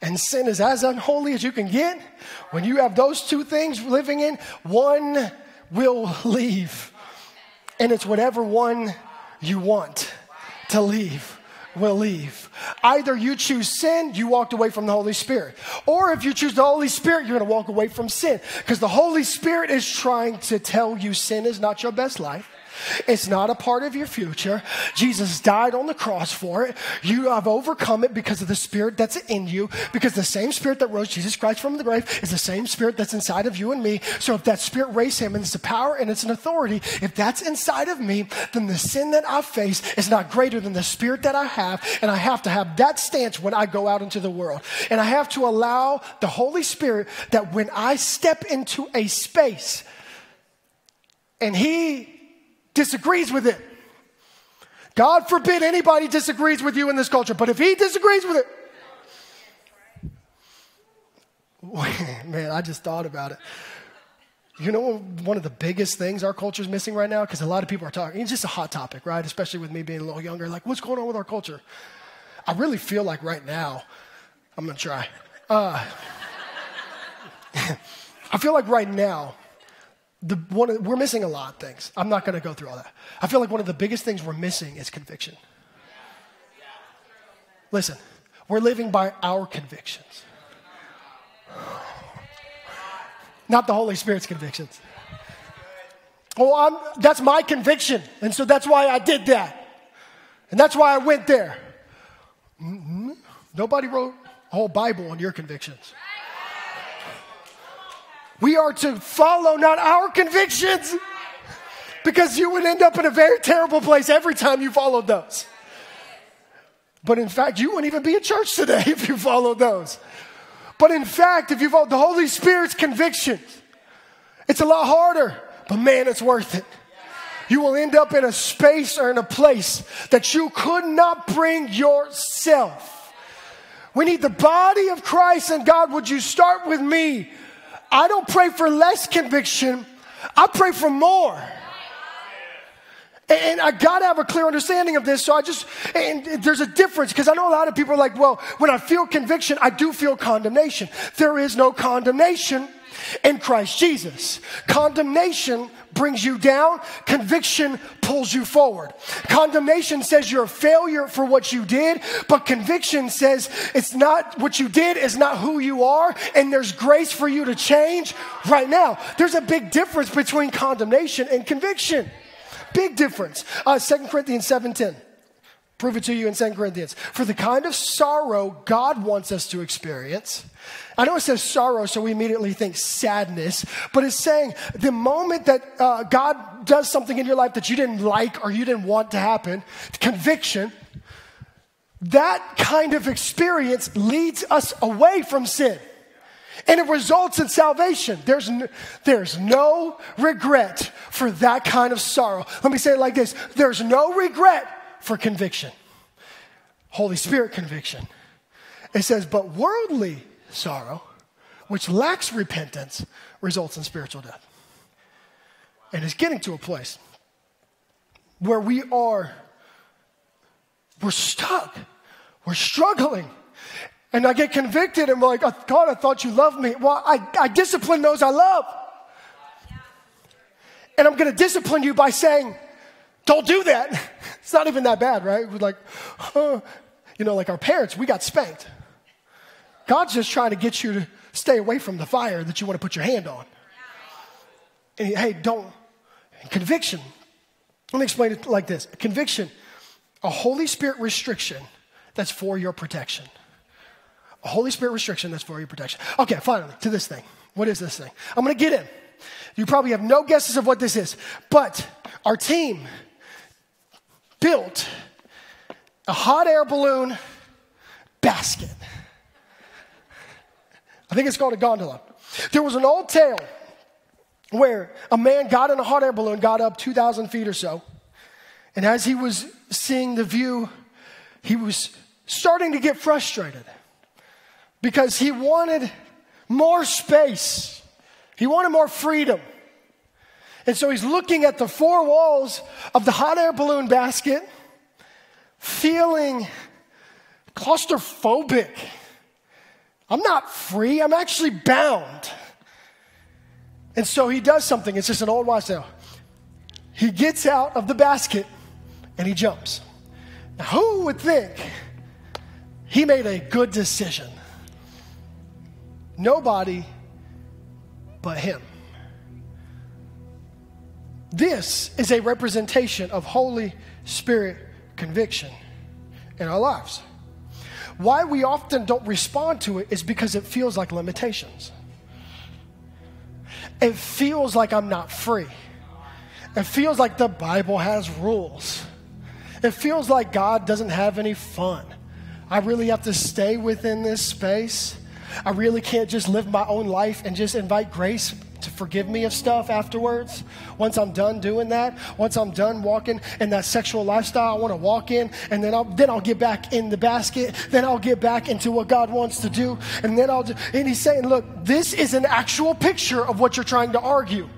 and sin is as unholy as you can get, when you have those two things living in, one will leave. And it's whatever one you want to leave will leave. Either you choose sin, you walked away from the Holy Spirit. Or if you choose the Holy Spirit, you're going to walk away from sin. Because the Holy Spirit is trying to tell you sin is not your best life. It's not a part of your future. Jesus died on the cross for it. You have overcome it because of the Spirit that's in you, because the same Spirit that rose Jesus Christ from the grave is the same Spirit that's inside of you and me. So if that Spirit raised him, and it's a power and it's an authority, if that's inside of me, then the sin that I face is not greater than the Spirit that I have, and I have to have that stance when I go out into the world. And I have to allow the Holy Spirit that when I step into a space and he disagrees with it. God forbid anybody disagrees with you in this culture, but if he disagrees with it, man, I just thought about it. You know, one of the biggest things our culture is missing right now, because a lot of people are talking, it's just a hot topic, right? Especially with me being a little younger, like, what's going on with our culture? I really feel like right now, I'm going to try. Uh, I feel like right now, The, one of, we're missing a lot of things. I'm not going to go through all that. I feel like one of the biggest things we're missing is conviction. Listen, we're living by our convictions. Not the Holy Spirit's convictions. Oh, I'm, that's my conviction, and so that's why I did that. And that's why I went there. Mm-hmm. Nobody wrote a whole Bible on your convictions. We are to follow not our convictions, because you would end up in a very terrible place every time you followed those. But in fact, you wouldn't even be at church today if you followed those. But in fact, if you follow the Holy Spirit's convictions, it's a lot harder, but man, it's worth it. You will end up in a space or in a place that you could not bring yourself. We need the body of Christ, and God, would you start with me? I don't pray for less conviction. I pray for more. And I got to have a clear understanding of this. So I just, and there's a difference, because I know a lot of people are like, well, when I feel conviction, I do feel condemnation. There is no condemnation in Christ Jesus. Condemnation brings you down. Conviction pulls you forward. Condemnation says you're a failure for what you did, but conviction says it's not what you did, it's not who you are, and there's grace for you to change right now. There's a big difference between condemnation and conviction. Big difference. Uh, Second Corinthians seven ten. Prove it to you in Second Corinthians. For the kind of sorrow God wants us to experience. I know it says sorrow, so we immediately think sadness. But it's saying the moment that uh, God does something in your life that you didn't like or you didn't want to happen, conviction, That kind of experience leads us away from sin. And it results in salvation. There's no, there's no regret for that kind of sorrow. Let me say it like this. There's no regret for conviction. Holy Spirit conviction. It says, but worldly sorrow, which lacks repentance, results in spiritual death. And it's getting to a place where we are, we're stuck. We're struggling. And I get convicted and we're like, God, I thought you loved me. Well, I, I discipline those I love. And I'm going to discipline you by saying, don't do that. It's not even that bad, right? We're like, huh. You know, like our parents, we got spanked. God's just trying to get you to stay away from the fire that you want to put your hand on. And hey, don't. Conviction. Let me explain it like this. Conviction, a Holy Spirit restriction that's for your protection. A Holy Spirit restriction that's for your protection. Okay, finally, to this thing. What is this thing? I'm going to get in. You probably have no guesses of what this is. But our team built a hot air balloon basket. I think it's called a gondola. There was an old tale where a man got in a hot air balloon, got up two thousand feet or so, and as he was seeing the view, he was starting to get frustrated because he wanted more space. He wanted more freedom. And so he's looking at the four walls of the hot air balloon basket, feeling claustrophobic. I'm not free. I'm actually bound. And so he does something. It's just an old wives' tale. He gets out of the basket and he jumps. Now, who would think he made a good decision? Nobody but him. This is a representation of Holy Spirit conviction in our lives. Why we often don't respond to it is because it feels like limitations. It feels like I'm not free. It feels like the Bible has rules. It feels like God doesn't have any fun. I really have to stay within this space. I really can't just live my own life and just invite grace to forgive me of stuff afterwards. Once I'm done doing that, once I'm done walking in that sexual lifestyle I want to walk in, and then I'll then I'll get back in the basket, then I'll get back into what God wants to do, and then I'll do, and he's saying, look, this is an actual picture of what you're trying to argue.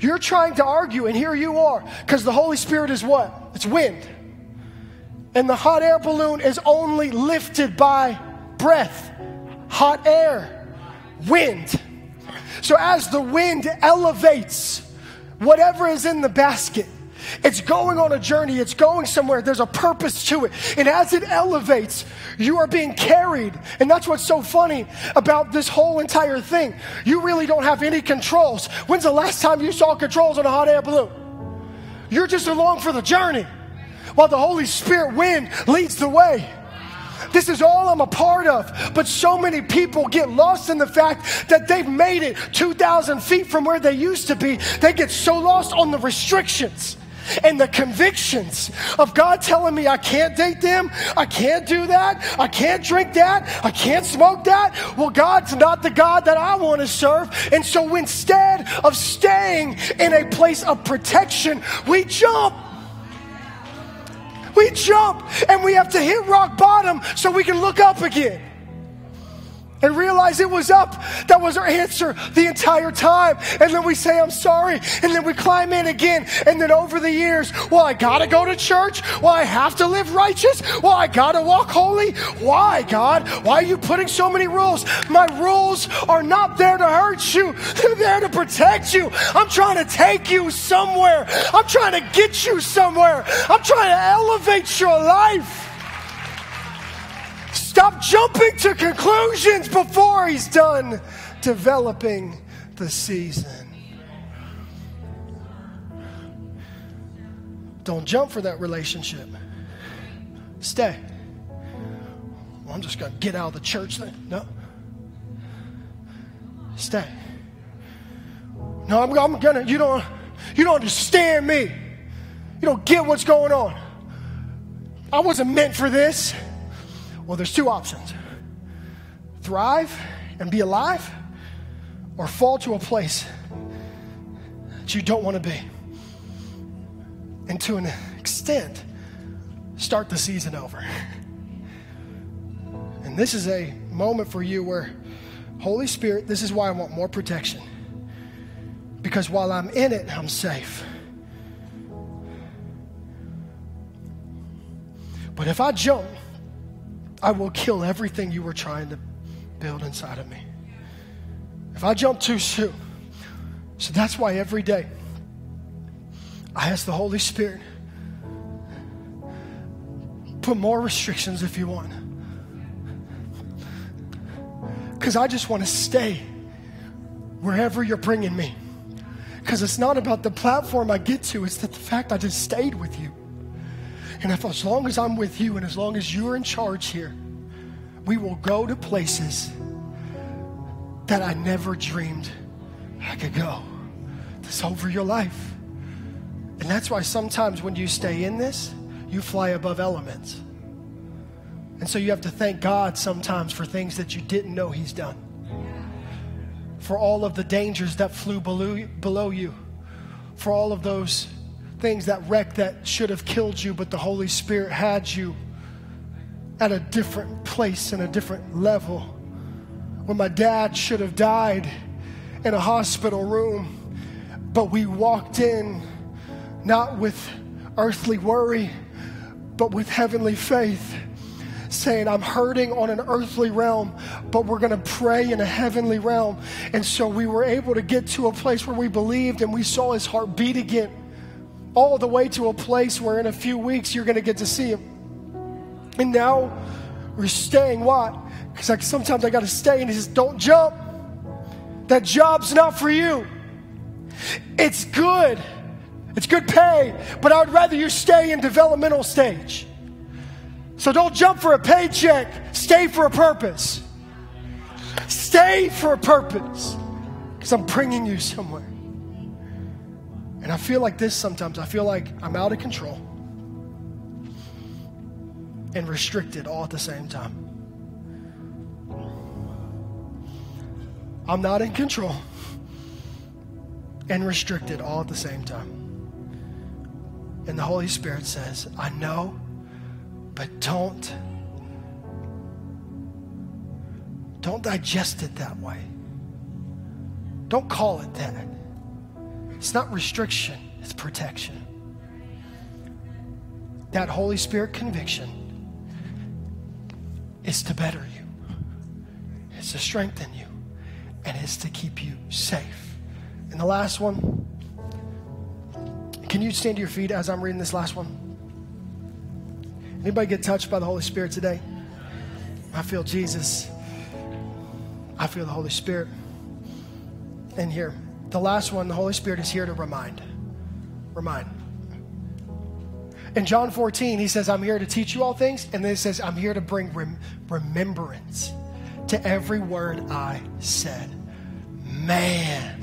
You're trying to argue, and here you are, because the Holy Spirit is what? It's wind. And the hot air balloon is only lifted by breath, hot air, wind. So as the wind elevates whatever is in the basket, it's going on a journey, it's going somewhere, there's a purpose to it. And as it elevates, you are being carried. And that's what's so funny about this whole entire thing. You really don't have any controls. When's the last time you saw controls on a hot air balloon? You're just along for the journey while the Holy Spirit wind leads the way. This is all I'm a part of. But so many people get lost in the fact that they've made it two thousand feet from where they used to be. They get so lost on the restrictions and the convictions of God telling me I can't date them, I can't do that, I can't drink that, I can't smoke that. Well, God's not the God that I want to serve. And so instead of staying in a place of protection, we jump. We jump and we have to hit rock bottom so we can look up again and realize it was up that was our answer the entire time. And then we say, I'm sorry. And then we climb in again. And then over the years, well, I got to go to church. Well, I have to live righteous. Well, I got to walk holy. Why, God? Why are you putting so many rules? My rules are not there to hurt you. They're there to protect you. I'm trying to take you somewhere. I'm trying to get you somewhere. I'm trying to elevate your life. Stop jumping to conclusions before he's done developing the season. Don't jump for that relationship. Stay. Well, I'm just going to get out of the church thing. No. Stay. No, I'm, I'm going to, you don't, you don't understand me. You don't get what's going on. I wasn't meant for this. Well, there's two options. Thrive and be alive, or fall to a place that you don't want to be. And to an extent, start the season over. And this is a moment for you where, Holy Spirit, this is why I want more protection. Because while I'm in it, I'm safe. But if I jump, I will kill everything you were trying to build inside of me. If I jump too soon. So that's why every day I ask the Holy Spirit, put more restrictions if you want. Because I just want to stay wherever you're bringing me. Because it's not about the platform I get to, it's that the fact I just stayed with you. And if, as long as I'm with you and as long as you're in charge here, we will go to places that I never dreamed I could go. That's over your life. And that's why sometimes when you stay in this, you fly above elements. And so you have to thank God sometimes for things that you didn't know he's done. For all of the dangers that flew below, below you. For all of those things that wreck that should have killed you, but the Holy Spirit had you at a different place and a different level. When my dad should have died in a hospital room, but we walked in not with earthly worry, but with heavenly faith, saying, I'm hurting on an earthly realm, but we're going to pray in a heavenly realm. And so we were able to get to a place where we believed and we saw his heart beat again. All the way to a place where in a few weeks you're going to get to see him. And now we're staying. Why? Because like sometimes I got to stay, and he says, don't jump. That job's not for you. It's good. It's good pay, but I would rather you stay in developmental stage. So don't jump for a paycheck. Stay for a purpose. Stay for a purpose. Because I'm bringing you somewhere. And I feel like this sometimes. I feel like I'm out of control and restricted all at the same time. I'm not in control and restricted all at the same time. And the Holy Spirit says, I know, but don't, don't digest it that way. Don't call it that. It's not restriction, it's protection. That Holy Spirit conviction is to better you. It's to strengthen you. And it's to keep you safe. And the last one, can you stand to your feet as I'm reading this last one? Anybody get touched by the Holy Spirit today? I feel Jesus. I feel the Holy Spirit in here. The last one, the Holy Spirit is here to remind. Remind. In John fourteen, he says, I'm here to teach you all things. And then he says, I'm here to bring rem- remembrance to every word I said. Man.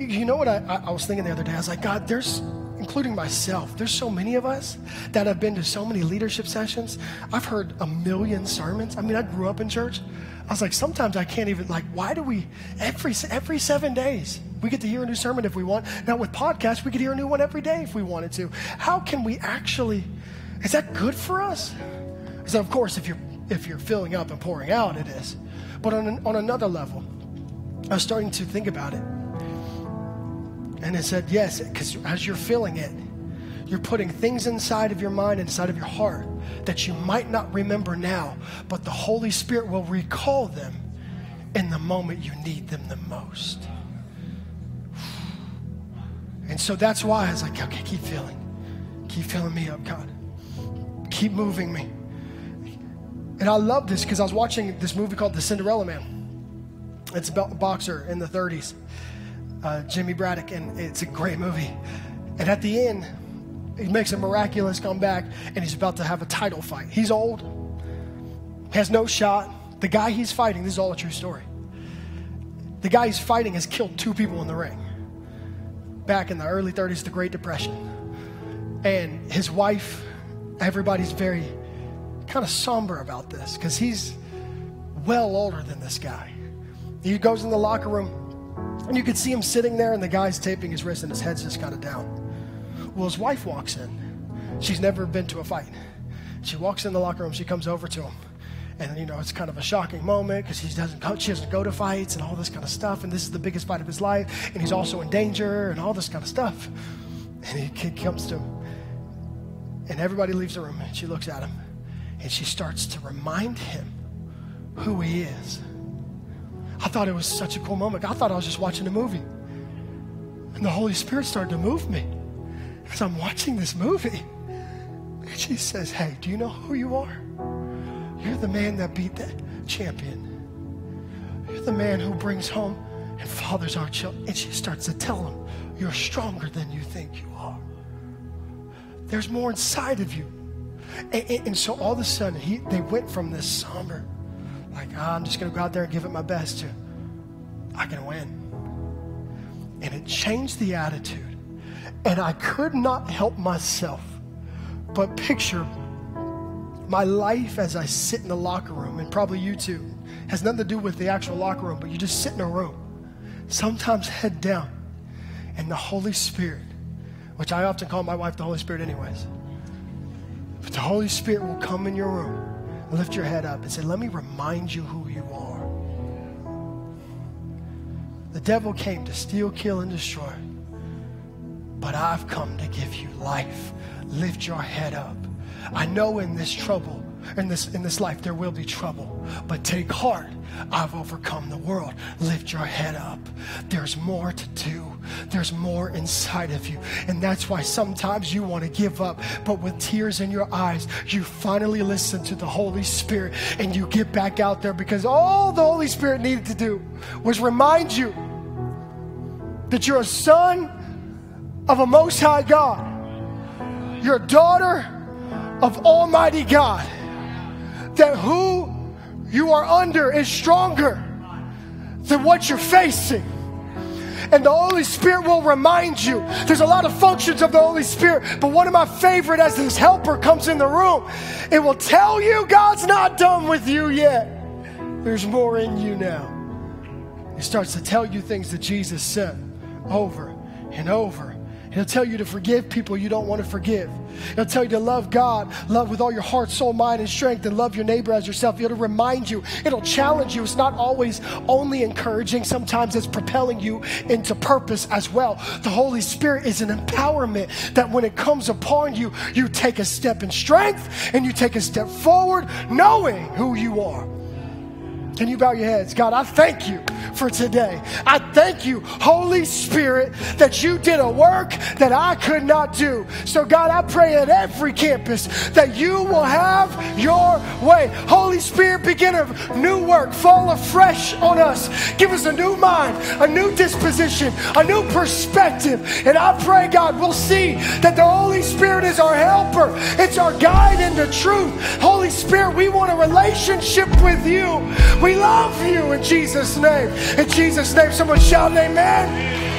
You know what I, I, I was thinking the other day? I was like, God, there's, including myself, there's so many of us that have been to so many leadership sessions. I've heard a million sermons. I mean, I grew up in church. I was like, sometimes I can't even, like, why do we, every every seven days, we get to hear a new sermon if we want. Now with podcasts, we could hear a new one every day if we wanted to. How can we actually, is that good for us? So of course, if you're, if you're filling up and pouring out, it is. But on, an, on another level, I was starting to think about it. And it said, yes, because as you're filling it, you're putting things inside of your mind, inside of your heart that you might not remember now, but the Holy Spirit will recall them in the moment you need them the most. And so that's why I was like, okay, keep filling. Keep filling me up, God. Keep moving me. And I love this because I was watching this movie called The Cinderella Man. It's about a boxer in the thirties, uh, Jimmy Braddock, and it's a great movie. And at the end, he makes a miraculous comeback, and he's about to have a title fight. He's old, has no shot. The guy he's fighting, this is all a true story. The guy he's fighting has killed two people in the ring back in the early thirties, the Great Depression. And his wife, everybody's very kind of somber about this because he's well older than this guy. He goes in the locker room, and you can see him sitting there, and the guy's taping his wrist, and his head's just kind of down. Well, his wife walks in. She's never been to a fight. She walks in the locker room. She comes over to him. And, you know, it's kind of a shocking moment because he doesn't go, she doesn't go to fights and all this kind of stuff. And this is the biggest fight of his life. And he's also in danger and all this kind of stuff. And he comes to him. And everybody leaves the room. And she looks at him. And she starts to remind him who he is. I thought it was such a cool moment. I thought I was just watching a movie. And the Holy Spirit started to move me as I'm watching this movie. And she says, hey, do you know who you are? You're the man that beat that champion. You're the man who brings home and fathers our children. And she starts to tell him, you're stronger than you think you are. There's more inside of you. And, and, and so all of a sudden, he, they went from this somber, like, ah, I'm just going to go out there and give it my best, to I can win. And it changed the attitude. And I could not help myself but picture my life as I sit in the locker room, and probably you too. It has nothing to do with the actual locker room, but you just sit in a room, sometimes head down, and the Holy Spirit, which I often call my wife the Holy Spirit anyways, but the Holy Spirit will come in your room, lift your head up, and say, let me remind you who you are. The devil came to steal, kill, and destroy, but I've come to give you life. Lift your head up. I know in this trouble, in this in this life, there will be trouble. But take heart, I've overcome the world. Lift your head up. There's more to do. There's more inside of you. And that's why sometimes you want to give up. But with tears in your eyes, you finally listen to the Holy Spirit and you get back out there, because all the Holy Spirit needed to do was remind you that you're a son of a Most High God. You're a daughter of Almighty God, that who you are under is stronger than what you're facing. And the Holy Spirit will remind you. There's a lot of functions of the Holy Spirit, but one of my favorite, as this helper comes in the room, it will tell you God's not done with you yet. There's more in you now. It starts to tell you things that Jesus said over and over. He'll tell you to forgive people you don't want to forgive. He'll tell you to love God, love with all your heart, soul, mind, and strength, and love your neighbor as yourself. It'll remind you. It'll challenge you. It's not always only encouraging. Sometimes it's propelling you into purpose as well. The Holy Spirit is an empowerment that when it comes upon you, you take a step in strength and you take a step forward knowing who you are. Can you bow your heads? God, I thank you for today. I thank you, Holy Spirit, that you did a work that I could not do. So, God, I pray at every campus that you will have your way. Holy Spirit, begin a new work. Fall afresh on us. Give us a new mind, a new disposition, a new perspective. And I pray, God, we'll see that the Holy Spirit is our helper. It's our guide into truth. Holy Spirit, we want a relationship with you. We We love you in Jesus' name. In Jesus' name, someone shout amen.